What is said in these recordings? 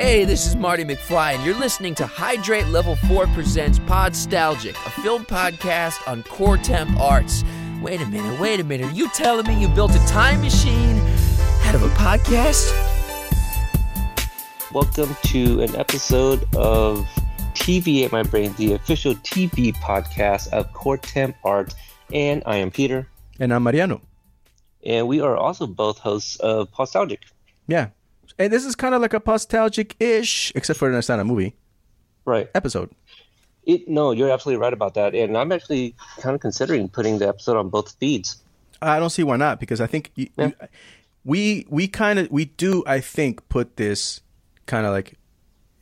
Hey, this is Marty McFly, and you're listening to Hydrate Level 4 Presents Podstalgic, a film podcast on Core Temp Arts. Wait a minute. Are you telling me you built a time machine out of a podcast? Welcome to an episode of TV at My Brain, the official TV podcast of Core Temp Arts. And I am Peter. And I'm Mariano. And we are also both hosts of Podstalgic. Yeah. And this is kind of like a Podstalgic-ish, except for it's not a movie. Right. Episode. No, you're absolutely right about that. And I'm actually kind of considering putting the episode on both feeds. I don't see why not, because I think we do put this kind of like,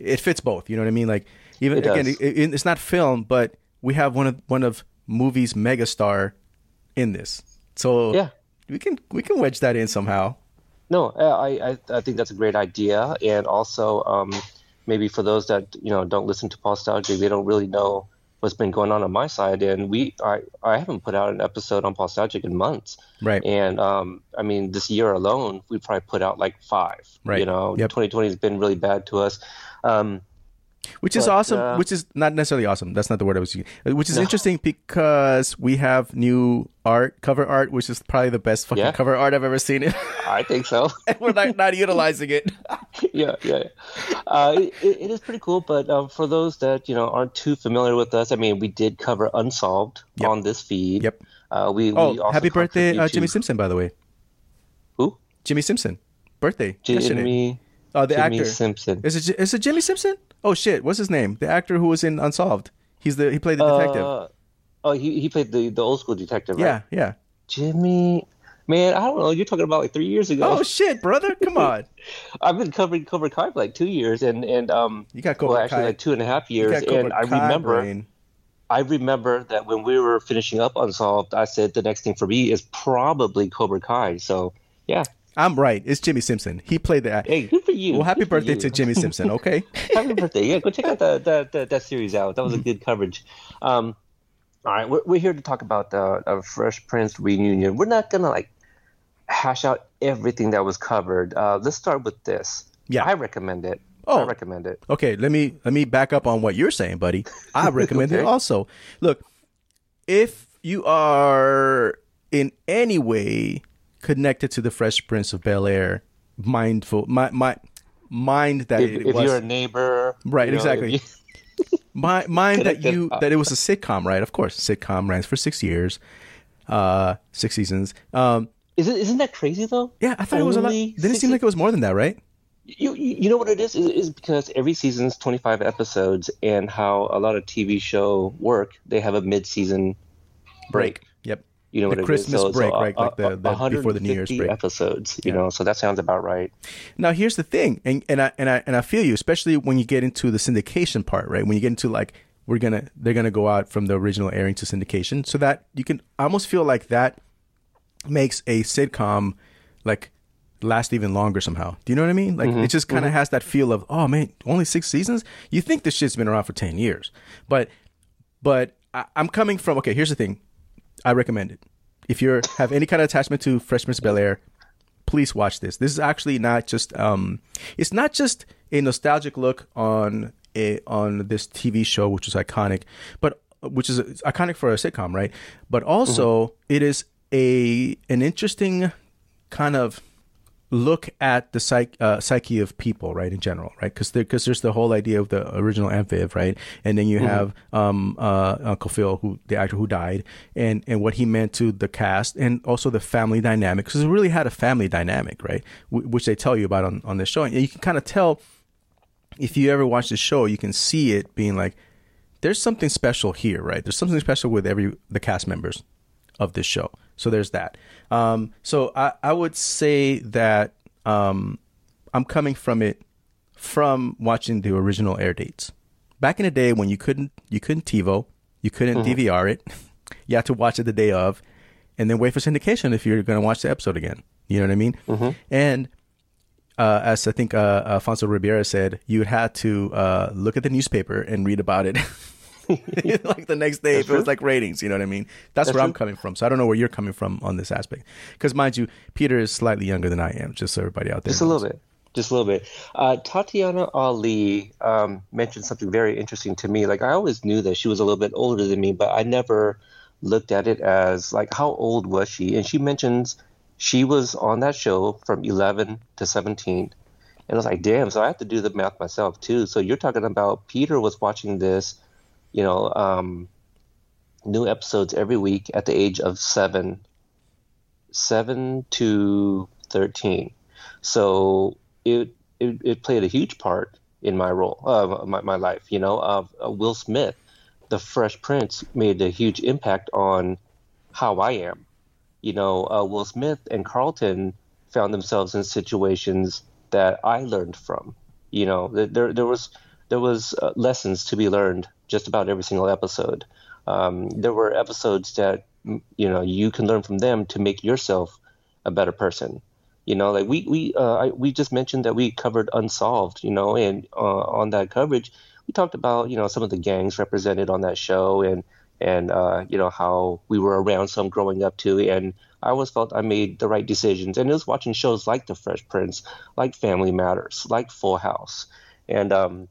it fits both. You know what I mean? Like, even again, it's not film, but we have one of movies megastar in this. So yeah. We can wedge that in somehow. No, I think that's a great idea, and also maybe for those that don't listen to Podstalgic, they don't really know what's been going on my side, and I haven't put out an episode on Podstalgic in months, right? And I mean, this year alone, we probably put out like 5. Right. 2020 has been really bad to us, is awesome. Which is not necessarily awesome. That's not the word I was using. Which is interesting because we have new cover art, which is probably the best fucking cover art I've ever seen. I think so. And we're not utilizing it. Yeah. It is pretty cool. But for those that aren't too familiar with us, I mean, we did cover Unsolved on this feed. Yep. We also happy birthday, Jimmy Simpson, by the way. Who? Jimmy Simpson birthday. Jimmy. Oh, the Jimmy actor. Simpson. Is it Jimmy Simpson? Oh shit! What's his name? The actor who was in Unsolved. He played the detective. He played the old school detective. Right? Yeah. Jimmy, man, I don't know. You're talking about like 3 years ago. Oh shit, brother! Come on. I've been covering Cobra Kai for like 2 years, and you got Cobra Kai. Like 2.5 years, and I remember that when we were finishing up Unsolved, I said the next thing for me is probably Cobra Kai. So yeah. I'm right. It's Jimmy Simpson. He played the actor. Hey, good for you. Well, happy birthday to Jimmy Simpson, okay? Happy birthday. Yeah, go check out that series out. That was a good coverage. All right, we're here to talk about the Fresh Prince reunion. We're not going to, like, hash out everything that was covered. Let's start with this. Yeah. I recommend it. Oh. I recommend it. Okay, let me back up on what you're saying, buddy. I recommend it also. Look, if you are in any way connected to the Fresh Prince of Bel-Air, if you're a neighbor, right? Exactly. That it was a sitcom, right? Of course, sitcom ran for 6 years, 6 seasons. Isn't that crazy though? Yeah, I thought it was a lot. Didn't it seem like it was more than that, right? You know what it is? Is because every season's 25 episodes, and how a lot of TV show work, they have a mid-season break. Yep. You know, the Christmas break, right? Like the before the New Year's break episodes. So that sounds about right. Now here's the thing, and I feel you, especially when you get into the syndication part, right? When you get into like they're gonna go out from the original airing to syndication, so that you can almost feel like that makes a sitcom like last even longer somehow. Do you know what I mean? Like it just kind of has that feel of, oh man, only 6 seasons. You think this shit's been around for 10 years, but I'm coming from, okay, here's the thing. I recommend it. If you have any kind of attachment to Fresh Prince of Bel-Air, please watch this. This is actually not just it's not just a nostalgic look on this TV show, which is iconic, which is iconic for a sitcom, right? But also it is an interesting kind of look at the psyche of people, right, in general, right? Because there's the whole idea of the original Amphib, right? And then you have Uncle Phil, the actor who died, and what he meant to the cast, and also the family dynamic, because it really had a family dynamic, right? Which they tell you about on this show. And you can kind of tell, if you ever watch the show, you can see it being like, there's something special here, right? There's something special with the cast members of this show. So there's that. So I would say that I'm coming from it from watching the original air dates. Back in the day when you couldn't TiVo, you couldn't DVR it. You had to watch it the day of, and then wait for syndication if you're going to watch the episode again. You know what I mean? And as I think Alfonso Ribeiro said, you had to look at the newspaper and read about it. Like the next day, if it was like ratings, you know what I mean? That's where I'm coming from. So I don't know where you're coming from on this aspect. Because mind you, Peter is slightly younger than I am, just so everybody out there knows. Just a little bit. just a little bit. Tatiana Ali mentioned something very interesting to me. Like, I always knew that she was a little bit older than me, but I never looked at it as, like, how old was she? And she mentions she was on that show from 11 to 17. And I was like, damn, so I have to do the math myself, too. So you're talking about Peter was watching this, you know, new episodes every week at the age of 7 to 13. So it played a huge part in my role, my life, you know. Will Smith, the Fresh Prince, made a huge impact on how I am. You know, Will Smith and Carlton found themselves in situations that I learned from. You know, there was lessons to be learned just about every single episode. There were episodes that, you know, you can learn from them to make yourself a better person. You know, like we just mentioned that we covered Unsolved, you know, and on that coverage, we talked about, you know, some of the gangs represented on that show and you know, how we were around some growing up too. And I always felt I made the right decisions. And it was watching shows like The Fresh Prince, like Family Matters, like Full House. And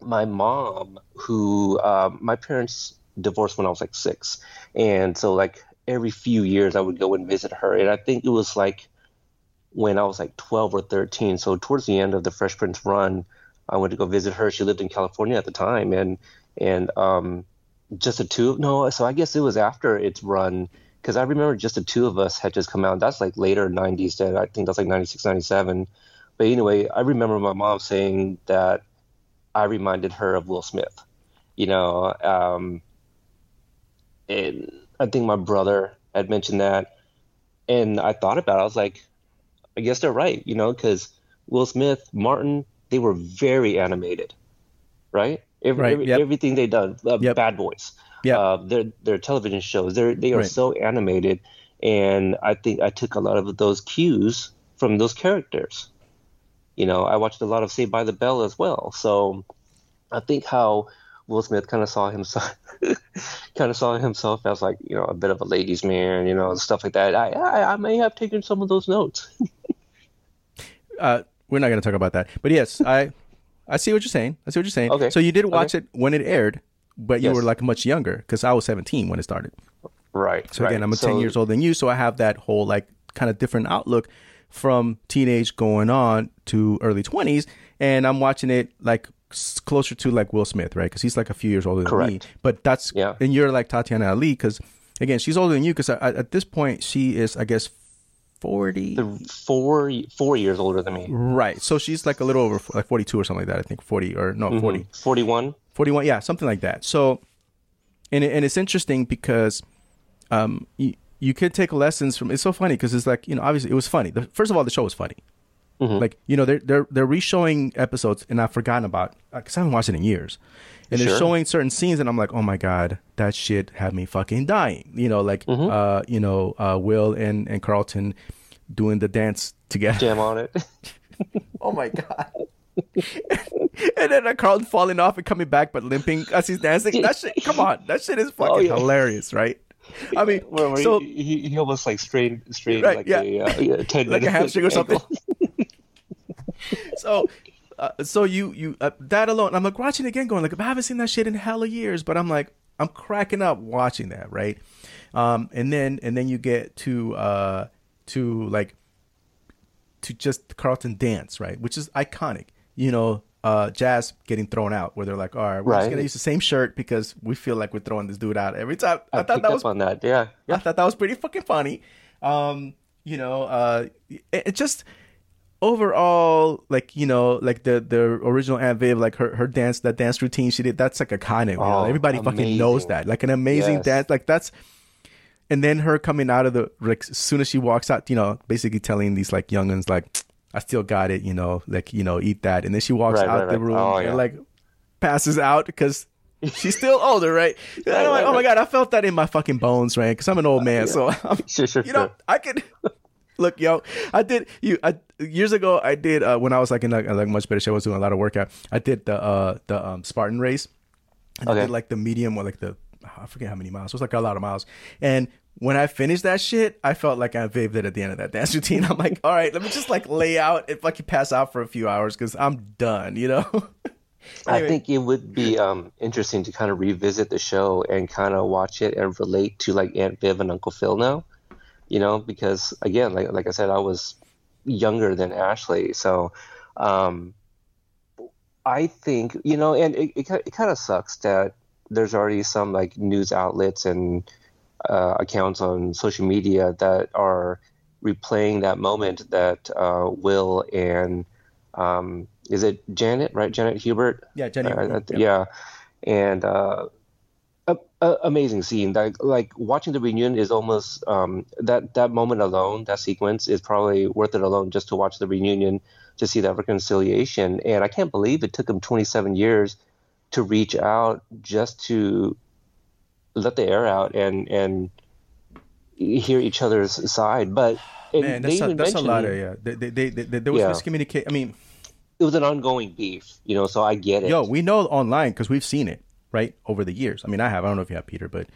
my mom, who my parents divorced when I was like 6. And so like every few years I would go and visit her. And I think it was like when I was like 12 or 13. So towards the end of the Fresh Prince run, I went to go visit her. She lived in California at the time. And just the two, no, so I guess it was after its run, because I remember just the two of us had just come out. That's like later 90s, then I think that's like 96, 97. But anyway, I remember my mom saying that I reminded her of Will Smith, you know, and I think my brother had mentioned that, and I thought about it. I was like, I guess they're right, you know, because Will Smith, Martin, they were very animated, right? Everything they done, Bad Boys, their television shows, they are so animated, and I think I took a lot of those cues from those characters. You know, I watched a lot of Saved by the Bell as well, so I think how Will Smith kind of saw himself as like, you know, a bit of a ladies' man, you know, stuff like that. I may have taken some of those notes. We're not going to talk about that, but yes, I see what you're saying. Okay. So you did watch it when it aired, but you were like much younger, because I was 17 when it started. Right. So again, I'm 10 years older than you, so I have that whole like kind of different outlook from teenage going on to early 20s, and I'm watching it like closer to like Will Smith, right? Because he's like a few years older than me. But that's and you're like Tatiana Ali, because again, she's older than you, because at this point she is, I guess, 40. Four years older than me. Right. So she's like a little over like 42 or something like that. I think 40. 41. 41. Yeah. Something like that. So, and it's interesting because you could take lessons from, it's so funny because it's like, you know, obviously it was funny. First of all, the show was funny. Mm-hmm. Like, you know, they're re-showing episodes and I've forgotten about, because I haven't watched it in years. And they're showing certain scenes and I'm like, oh my God, that shit had me fucking dying. You know, like, you know, Will and Carlton doing the dance together. Jam on it. Oh my God. And then Carlton falling off and coming back but limping as he's dancing. That shit, come on. That shit is fucking hilarious, right? I mean, so he almost like strained right, like a tendon, like a hamstring or something. So you that alone, I'm like watching it again, going like I haven't seen that shit in hella years, but I'm like I'm cracking up watching that, right? And then you get to just Carlton dance, right, which is iconic, you know. Jazz getting thrown out, where they're like, all right, we're just gonna use the same shirt because we feel like we're throwing this dude out every time. I thought that was on that, I thought that was pretty fucking funny. You know, it just overall, like, you know, like the original Aunt Viv, like her dance, that dance routine she did, that's like iconic. You know? Everybody fucking knows that, like an amazing dance, like that's. And then her coming out of the, like, as soon as she walks out, you know, basically telling these like young'uns like, I still got it, you know, like, you know, eat that. And then she walks out the room and like passes out because she's still older, right? And I'm like, oh my God, I felt that in my fucking bones, right? Because I'm an old man. So, you know, I could look, yo, years ago, I did when I was like in like much better shape, I was doing a lot of workout. I did the Spartan race. And I did like the medium or like I forget how many miles. It was like a lot of miles. And when I finished that shit, I felt like I vaped it at the end of that dance routine. I'm like, all right, let me just like lay out if I can pass out for a few hours because I'm done, you know? Anyway. I think it would be interesting to kind of revisit the show and kind of watch it and relate to like Aunt Viv and Uncle Phil now, you know, because again, like I said, I was younger than Ashley. So I think, you know, and it kind of sucks that there's already some like news outlets and accounts on social media that are replaying that moment that Will and is it Janet, right? Janet Hubert? Yeah, Janet Hubert. Yeah. And amazing scene. Like watching the reunion is almost that moment alone, that sequence is probably worth it alone just to watch the reunion, to see that reconciliation. And I can't believe it took them 27 years to reach out just to let the air out and hear each other's side. But man, that's a lot of, yeah. There was miscommunication. I mean, it was an ongoing beef, you know, so I get it. Yo, we know online because we've seen it, right, over the years. I mean, I have. I don't know if you have, Peter, but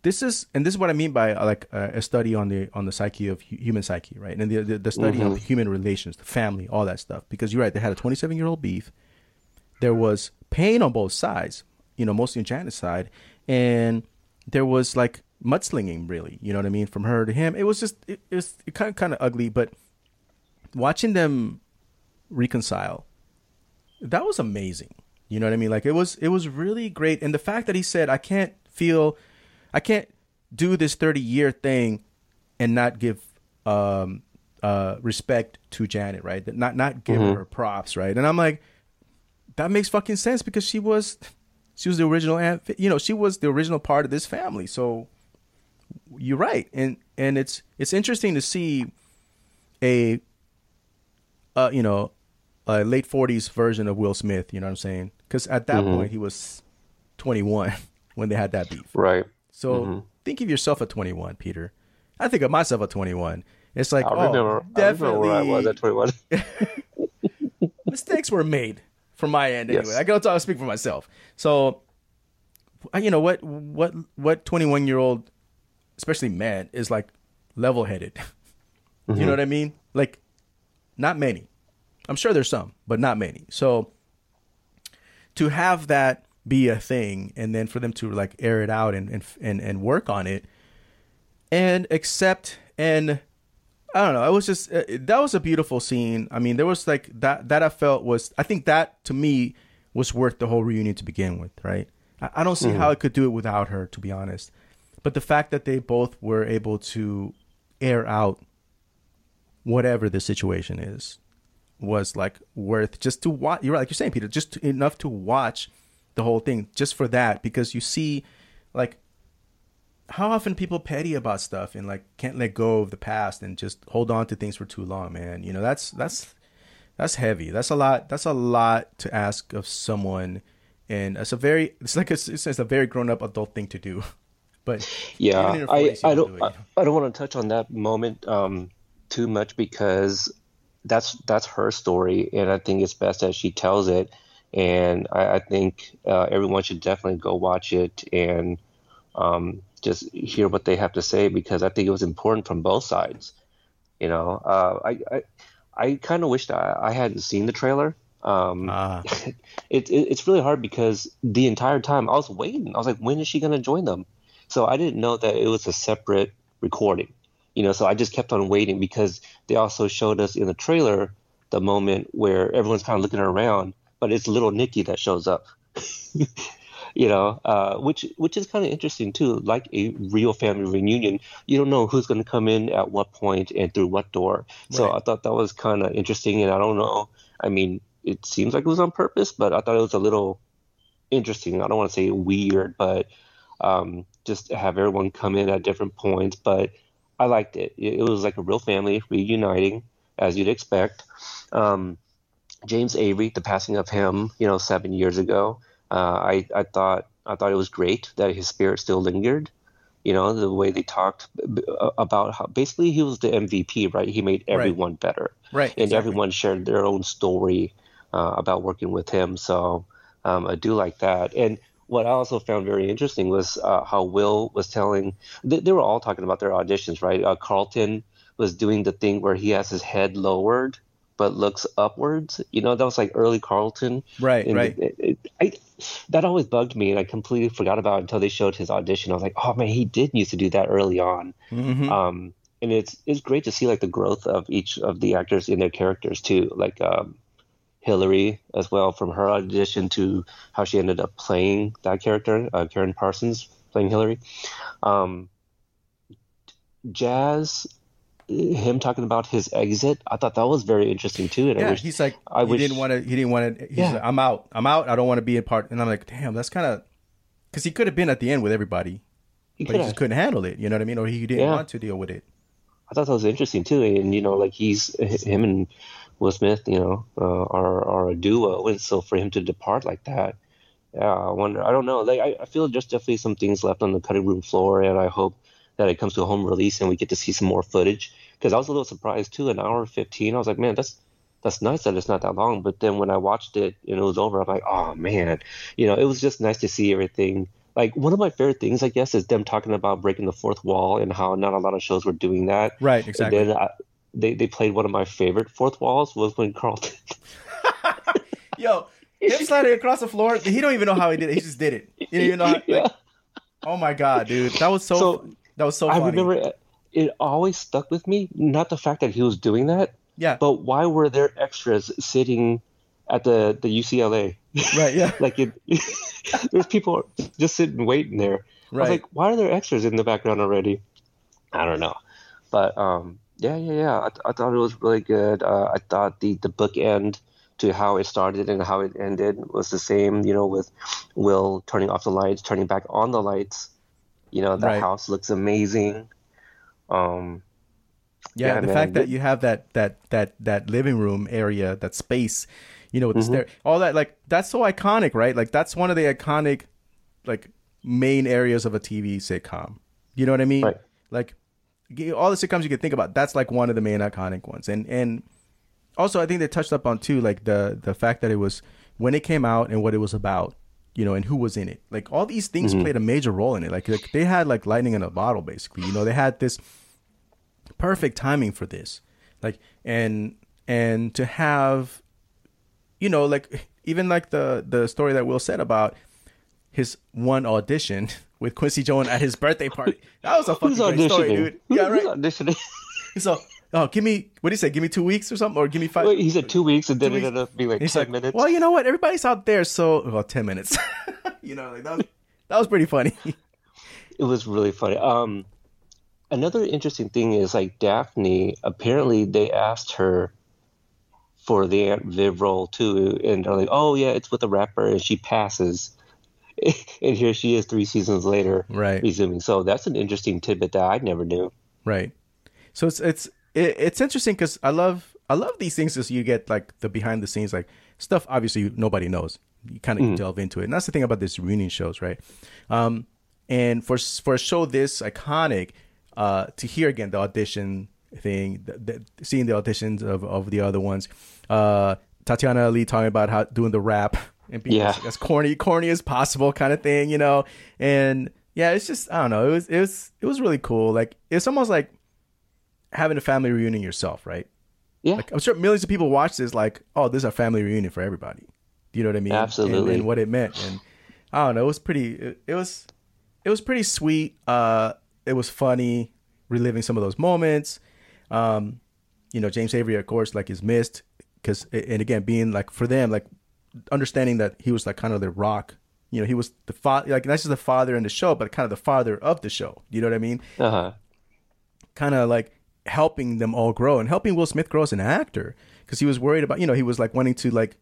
this is what I mean by like a study on the psyche of human psyche, right? And the study mm-hmm. of human relations, the family, all that stuff. Because you're right, they had a 27-year-old beef. There was pain on both sides, you know, mostly on Janet's side, and there was like mudslinging, really. You know what I mean? From her to him, it was just it was kind of ugly. But watching them reconcile, that was amazing. You know what I mean? Like it was really great. And the fact that he said, I can't do this 30-year thing and not give respect to Janet, right? Not give mm-hmm. her props, right? And I'm like, that makes fucking sense because she was the original aunt, you know, she was the original part of this family. So you're right. And it's interesting to see a late 40s version of Will Smith, you know what I'm saying? Because at that mm-hmm. point, he was 21 when they had that beef. Right. So mm-hmm. think of yourself at 21, Peter. I think of myself at 21. It's like, I remember where I was at 21. Mistakes were made from my end anyway. Yes. I can also speak for myself. So, you know, what 21-year-old, especially man, is like level-headed? Mm-hmm. You know what I mean? Like, not many. I'm sure there's some, but not many. So to have that be a thing and then for them to like air it out and work on it and accept, and I don't know, it was just, that was a beautiful scene. I mean, there was like that I felt was, I think that to me was worth the whole reunion to begin with, right? I don't see mm-hmm. how I could do it without her, to be honest. But the fact that they both were able to air out whatever the situation is was like worth just to watch. You're right, like you're saying, Peter, just enough to watch the whole thing just for that, because you see like how often people petty about stuff and like can't let go of the past and just hold on to things for too long, man. You know, that's heavy. That's a lot to ask of someone, and it's a very grown up adult thing to do. But yeah, even in your 40s, I don't want to touch on that moment too much because that's her story, and I think it's best that she tells it. And I think everyone should definitely go watch it and just hear what they have to say, because I think it was important from both sides. You know, I kind of wish that I hadn't seen the trailer. It's really hard because the entire time I was waiting. I was like, when is she going to join them? So I didn't know that it was a separate recording. You know, so I just kept on waiting, because they also showed us in the trailer the moment where everyone's kind of looking around, but it's little Nikki that shows up, you know, which is kind of interesting, too. Like a real family reunion, you don't know who's going to come in at what point and through what door. Right. So I thought that was kind of interesting. And I don't know. I mean, it seems like it was on purpose, but I thought it was a little interesting. I don't want to say weird, but just have everyone come in at different points. But I liked it. It was like a real family reuniting, as you'd expect. James Avery, the passing of him, you know, 7 years ago. I thought it was great that his spirit still lingered. You know, the way they talked about how basically he was the MVP, right? He made everyone right. better, right? And exactly. everyone shared their own story about working with him. So I do like that. And what I also found very interesting was how Will was telling – they were all talking about their auditions, right? Carlton was doing the thing where he has his head lowered but looks upwards. You know, that was like early Carlton. Right, and right. That always bugged me, and I completely forgot about it until they showed his audition. I was like, oh, man, he did used to do that early on. Mm-hmm. And it's great to see, like, the growth of each of the actors in their characters, too. Like Hillary as well, from her audition to how she ended up playing that character, Karen Parsons playing Hillary. Jazz, him talking about his exit, I thought that was very interesting, too. And yeah, he didn't want to. He's like, I'm out. I don't want to be a part. And I'm like, damn, that's kind of – because he could have been at the end with everybody. He just couldn't handle it, you know what I mean? Or he didn't want to deal with it. I thought that was interesting too, and you know, like him and Will Smith, you know, are a duo, and so for him to depart like that, I wonder. I don't know. Like I feel there's definitely some things left on the cutting room floor, and I hope that it comes to a home release and we get to see some more footage. Because I was a little surprised too, an hour 15. I was like, man, that's nice that it's not that long. But then when I watched it and it was over, I'm like, oh man, you know, it was just nice to see everything. Like, one of my favorite things, I guess, is them talking about breaking the fourth wall and how not a lot of shows were doing that. Right, exactly. And then they played one of my favorite fourth walls was when Carlton... Yo, him sliding across the floor, he don't even know how he did it. He just did it. You don't even know how, like, yeah. Oh, my God, dude. That was so funny. I remember it always stuck with me, not the fact that he was doing that, but why were there extras sitting at the UCLA? Right, yeah. Like, there's people just sitting waiting there. Right. I was like, why are there extras in the background already? I don't know. But, yeah. I thought it was really good. I thought the bookend to how it started and how it ended was the same, you know, with Will turning off the lights, turning back on the lights. You know, that house looks amazing. Fact that you have that living room area, that space, you know, with the stair, all that, like, that's so iconic, right? Like, that's one of the iconic, like, main areas of a TV sitcom. You know what I mean? Right. Like, all the sitcoms you can think about, that's, like, one of the main iconic ones. And also, I think they touched up on, too, like, the fact that it was, when it came out and what it was about, you know, and who was in it. Like, all these things played a major role in it. Like, they had, like, lightning in a bottle, basically. You know, they had this perfect timing for this. Like, and to have... You know, like, even like the story that Will said about his one audition with Quincy Jones at his birthday party. That was a fucking great story, dude. Yeah, right. Auditioning? So, give me, what did he say? Give me 2 weeks or something? Or give me 5? Wait, he said 2 weeks and then it ended up being like 10 minutes. Well, you know what? Everybody's out there, so, 10 minutes. You know, like, that was pretty funny. It was really funny. Another interesting thing is, like, Daphne, apparently they asked her for the Aunt Viv role too, and they're like, oh yeah, it's with a rapper, and she passes, and here she is 3 seasons later, right, resuming. So that's an interesting tidbit that I never knew. Right. So it's interesting because I love these things because you get, like, the behind the scenes, like, stuff obviously nobody knows. You kind of delve into it, and that's the thing about these reunion shows, right? And for a show this iconic, to hear again the audition thing, seeing the auditions of the other ones, Tatiana Ali talking about how doing the rap and being as corny as possible kind of thing, you know, and it's just, I don't know, it was really cool. Like, it's almost like having a family reunion yourself, right? Yeah, like, I'm sure millions of people watch this, like, oh, this is a family reunion for everybody. Do you know what I mean? Absolutely. And what it meant, and I don't know, it was pretty sweet. It was funny reliving some of those moments. You know, James Avery, of course, like, is missed because, and again, being like, for them, like, understanding that he was, like, kind of the rock, you know, he was the father, like, not just the father in the show, but kind of the father of the show. You know what I mean? Uh-huh. Kind of like helping them all grow and helping Will Smith grow as an actor, because he was worried about, you know, he was like wanting to, like,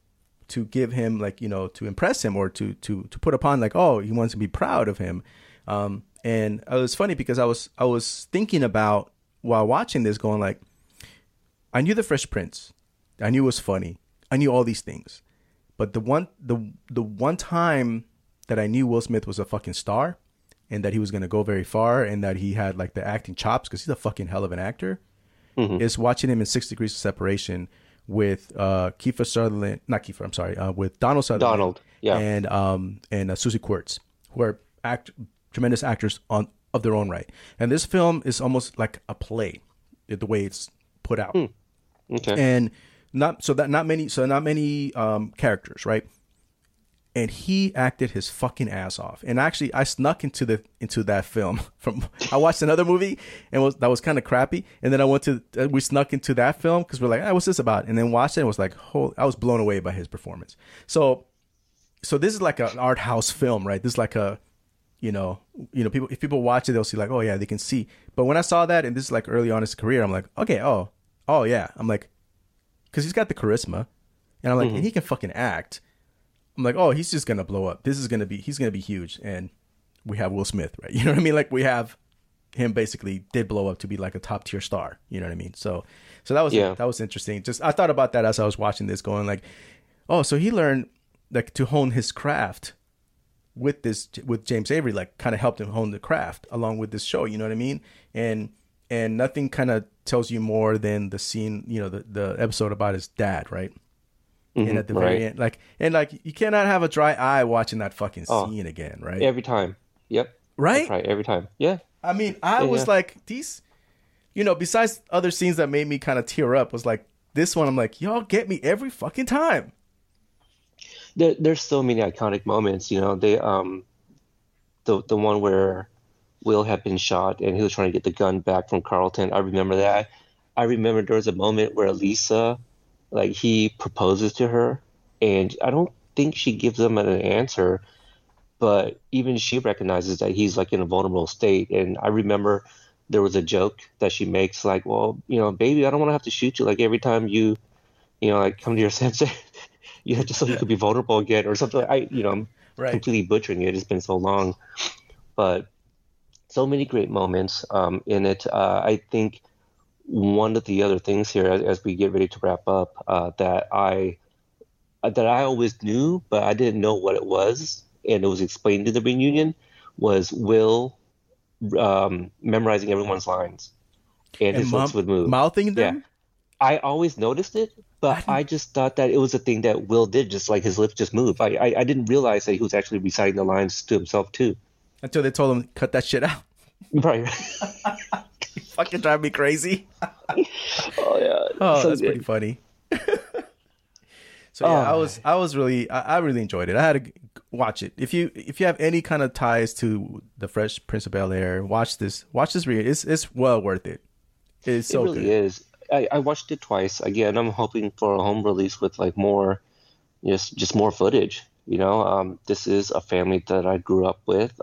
to give him, like, you know, to impress him or to put upon, like, oh, he wants to be proud of him. And it was funny because I was thinking about, while watching this, going like, I knew the Fresh Prince, I knew it was funny, I knew all these things, but the one time that I knew Will Smith was a fucking star, and that he was gonna go very far, and that he had, like, the acting chops, because he's a fucking hell of an actor, is watching him in 6 Degrees of Separation with with Donald Sutherland. yeah, and Susie Quartz, who are tremendous actors of their own right. And this film is almost like a play, the way it's put out. Mm. Okay. And not many characters, right? And he acted his fucking ass off. And actually, I snuck into that film from. I watched another movie and that was kind of crappy. And then we snuck into that film because we're like, what's this about? And then watched it and was like, I was blown away by his performance. So this is like an art house film, right? This is like a, if people watch it, they'll see like, oh yeah, they can see. But when I saw that, and this is like early on in his career, I'm like, okay, oh yeah, I'm like, because he's got the charisma, and I'm like, mm-hmm. and he can fucking act. I'm like, he's just going to blow up. He's going to be huge. And we have Will Smith, right? You know what I mean? Like, we have him basically did blow up to be like a top tier star. You know what I mean? So that was interesting. Just, I thought about that as I was watching this going like, so he learned like to hone his craft with James Avery, like kind of helped him hone the craft along with this show. You know what I mean? And nothing kind of tells you more than the scene, the episode about his dad, right? Mm-hmm, and at the very end, you cannot have a dry eye watching that fucking scene again, right? Every time, yep. Right, every time, yeah. I mean, I was like these, besides other scenes that made me kind of tear up, was like this one. I'm like, y'all get me every fucking time. There's so many iconic moments, They the one where Will had been shot and he was trying to get the gun back from Carlton. I remember that. I remember there was a moment where Lisa. Like, he proposes to her, and I don't think she gives him an answer, but even she recognizes that he's, like, in a vulnerable state. And I remember there was a joke that she makes, like, well, baby, I don't want to have to shoot you, like, every time you, come to your senses, just so you could be vulnerable again or something. I'm completely butchering it. It's been so long. But so many great moments in it. I think one of the other things here, as we get ready to wrap up, that I always knew, but I didn't know what it was, and it was explained in the reunion, was Will memorizing everyone's lines and his lips would move, mouthing them. Yeah. I always noticed it, but I just thought that it was a thing that Will did, just like his lips just move. I didn't realize that he was actually reciting the lines to himself too, until they told him cut that shit out. Right. Fucking drive me crazy. That's pretty funny. So I really enjoyed it. I had to watch it. If you have any kind of ties to the Fresh Prince of Bel-Air, watch this reunion. It's well worth it. It's so good. It really is. I watched it twice. Again, I'm hoping for a home release with like more, just more footage. This is a family that I grew up with.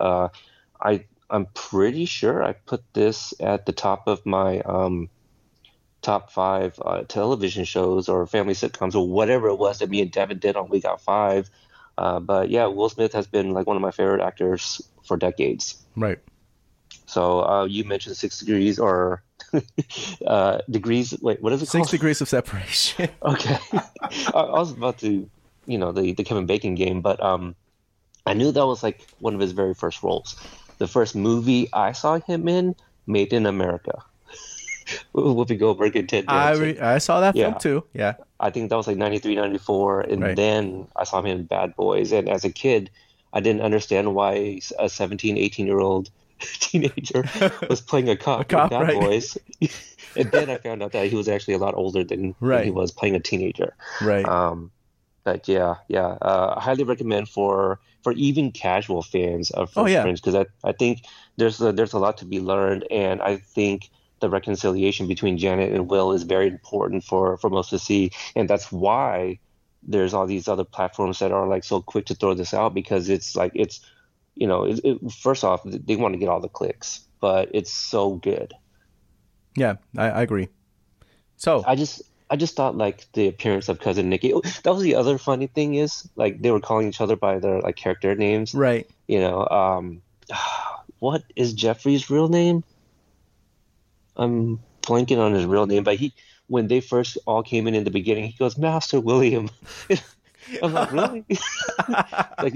I'm pretty sure I put this at the top of my top 5 television shows or family sitcoms or whatever it was that me and Devin did on We Got Five. But yeah, Will Smith has been like one of my favorite actors for decades. Right. So you mentioned 6 degrees or degrees. Wait, what is it called? 6 degrees of separation. Okay. I was about to, the Kevin Bacon game, but I knew that was like one of his very first roles. The first movie I saw him in, Made in America. Whoopi Goldberg and Ted Danson. I saw that film too, yeah. I think that was like 93, 94, and then I saw him in Bad Boys. And as a kid, I didn't understand why a 17, 18-year-old teenager was playing a cop in Bad Boys. And then I found out that he was actually a lot older than he was playing a teenager. Right. But yeah. I highly recommend for even casual fans of Friends, because I think there's a lot to be learned, and I think the reconciliation between Janet and Will is very important for most to see, and that's why there's all these other platforms that are like so quick to throw this out, because it's like first off, they want to get all the clicks, but it's so good. Yeah, I agree. So I just thought like the appearance of Cousin Nikki. That was the other funny thing is like they were calling each other by their like character names. Right. What is Jeffrey's real name? I'm blanking on his real name, but when they first all came in the beginning, he goes, Master William. I'm like, really? Like,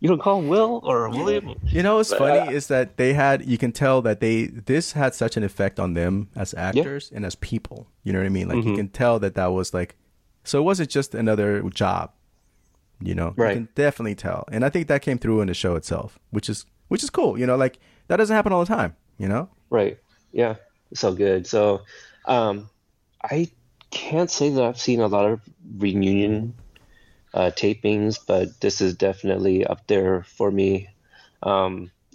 you don't call him Will or William? What's funny is that you can tell that this had such an effect on them as actors and as people. You know what I mean? Like, mm-hmm. You can tell that was like, so it wasn't just another job, you know? Right. You can definitely tell. And I think that came through in the show itself, which is cool. You know, like, that doesn't happen all the time, you know? Right. Yeah. It's so good. So I can't say that I've seen a lot of reunion tapings, but this is definitely up there for me.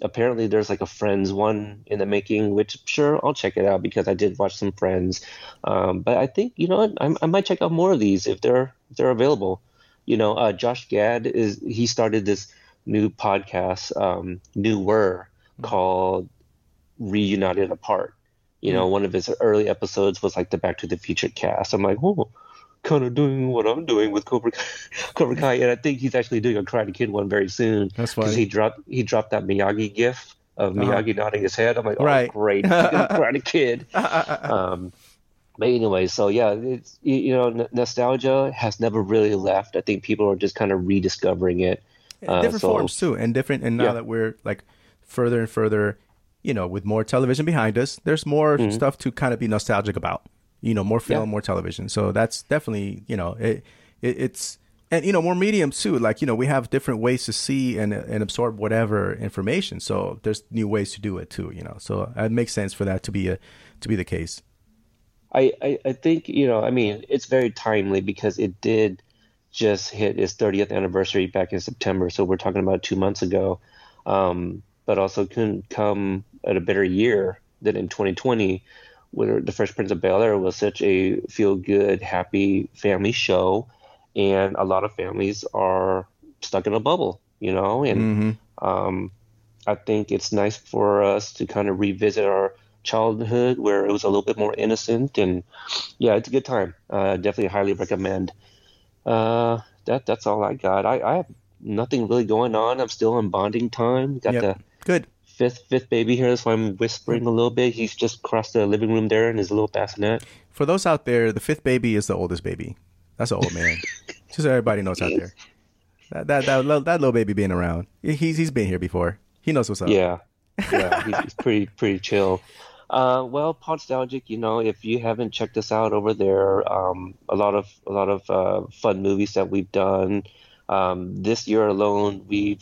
Apparently there's like a Friends one in the making, which, sure, I'll check it out because I did watch some Friends. But I think, you know, I might check out more of these if they're available. You know, Josh Gad he started this new podcast, newer, called Reunited Apart. You know, one of his early episodes was like the Back to the Future cast. I'm like, oh, kind of doing what I'm doing with Cobra Kai, and I think he's actually doing a Karate Kid one very soon. That's why he dropped that Miyagi gif of Miyagi nodding his head. I'm like, oh, right. Great, Karate Kid. But anyway, so yeah, it's, you know, nostalgia has never really left. I think people are just kind of rediscovering it, different forms too, and different. And now that we're like further and further, you know, with more television behind us, there's more stuff to kind of be nostalgic about. You know, more film, more television. So that's definitely, you know, it's, and, you know, more mediums too. Like, you know, we have different ways to see and absorb whatever information. So there's new ways to do it too, you know, so it makes sense for that to be the case. I think, you know, I mean, it's very timely because it did just hit its 30th anniversary back in September. So we're talking about 2 months ago, but also couldn't come at a better year than in 2020. Where the Fresh Prince of Bel-Air was such a feel-good, happy family show, and a lot of families are stuck in a bubble, you know. And I think it's nice for us to kind of revisit our childhood where it was a little bit more innocent. And yeah, it's a good time. Definitely highly recommend. That's all I got. I have nothing really going on. I'm still in bonding time. Got the good. Fifth baby here, so I'm whispering a little bit. He's just crossed the living room there in his little bassinet. For those out there, the fifth baby is the oldest baby. That's an old man. Just so everybody knows out there. That little baby being around. He's been here before. He knows what's up. Yeah, he's pretty chill. Well, Podstalgic, you know, if you haven't checked us out over there, a lot of fun movies that we've done. This year alone, we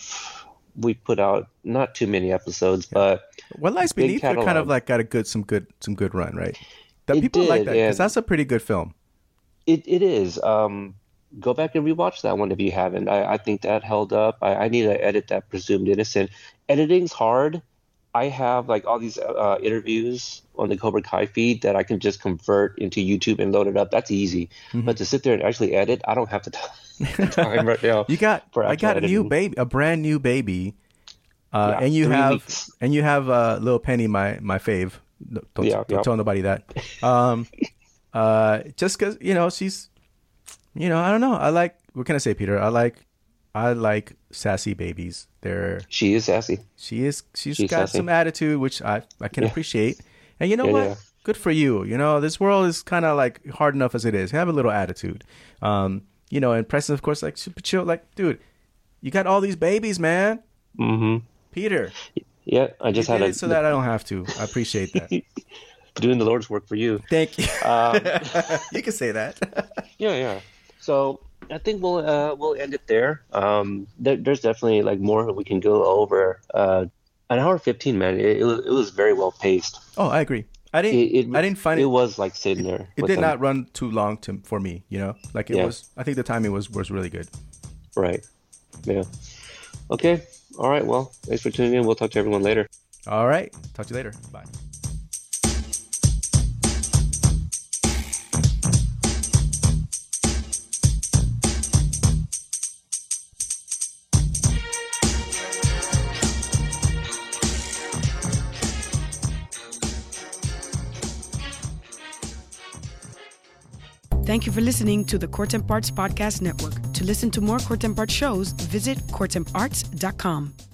put out not too many episodes, but What Lies Beneath kind of like got some good run, right? That people did, like that, because that's a pretty good film. It is. Go back and rewatch that one if you haven't. I think that held up. I need to edit that Presumed Innocent. Editing's hard. I have like all these interviews on the Cobra Kai feed that I can just convert into YouTube and load it up. That's easy. Mm-hmm. But to sit there and actually edit, I don't have the time right now. I got editing. a brand new baby, and you have weeks. And you have Lil Penny, my fave. Don't tell nobody that. Just because, you know, she's, you know, I don't know. I like, what can I say, Peter? I like sassy babies. She is sassy. She's got sassy. Some attitude, which I can appreciate. And you know what? Yeah. Good for you. You know, this world is kind of like hard enough as it is. Have a little attitude. You know, and Preston, of course, like super chill. Like, dude, you got all these babies, man. Mm-hmm. Peter. Yeah, I just had it so that I don't have to. I appreciate that. Doing the Lord's work for you. Thank you. You can say that. Yeah. So I think we'll end it there. There's definitely like more we can go over. An hour 15, man. It was very well paced. Oh, I agree. I didn't find it was like sitting there. It did not run too long for me. You know, like it was. I think the timing was really good. Right. Yeah. Okay. All right. Well, thanks for tuning in. We'll talk to everyone later. All right. Talk to you later. Bye. Thank you for listening to the Core Temp Arts Podcast Network. To listen to more Core Temp Arts shows, visit coretemparts.com.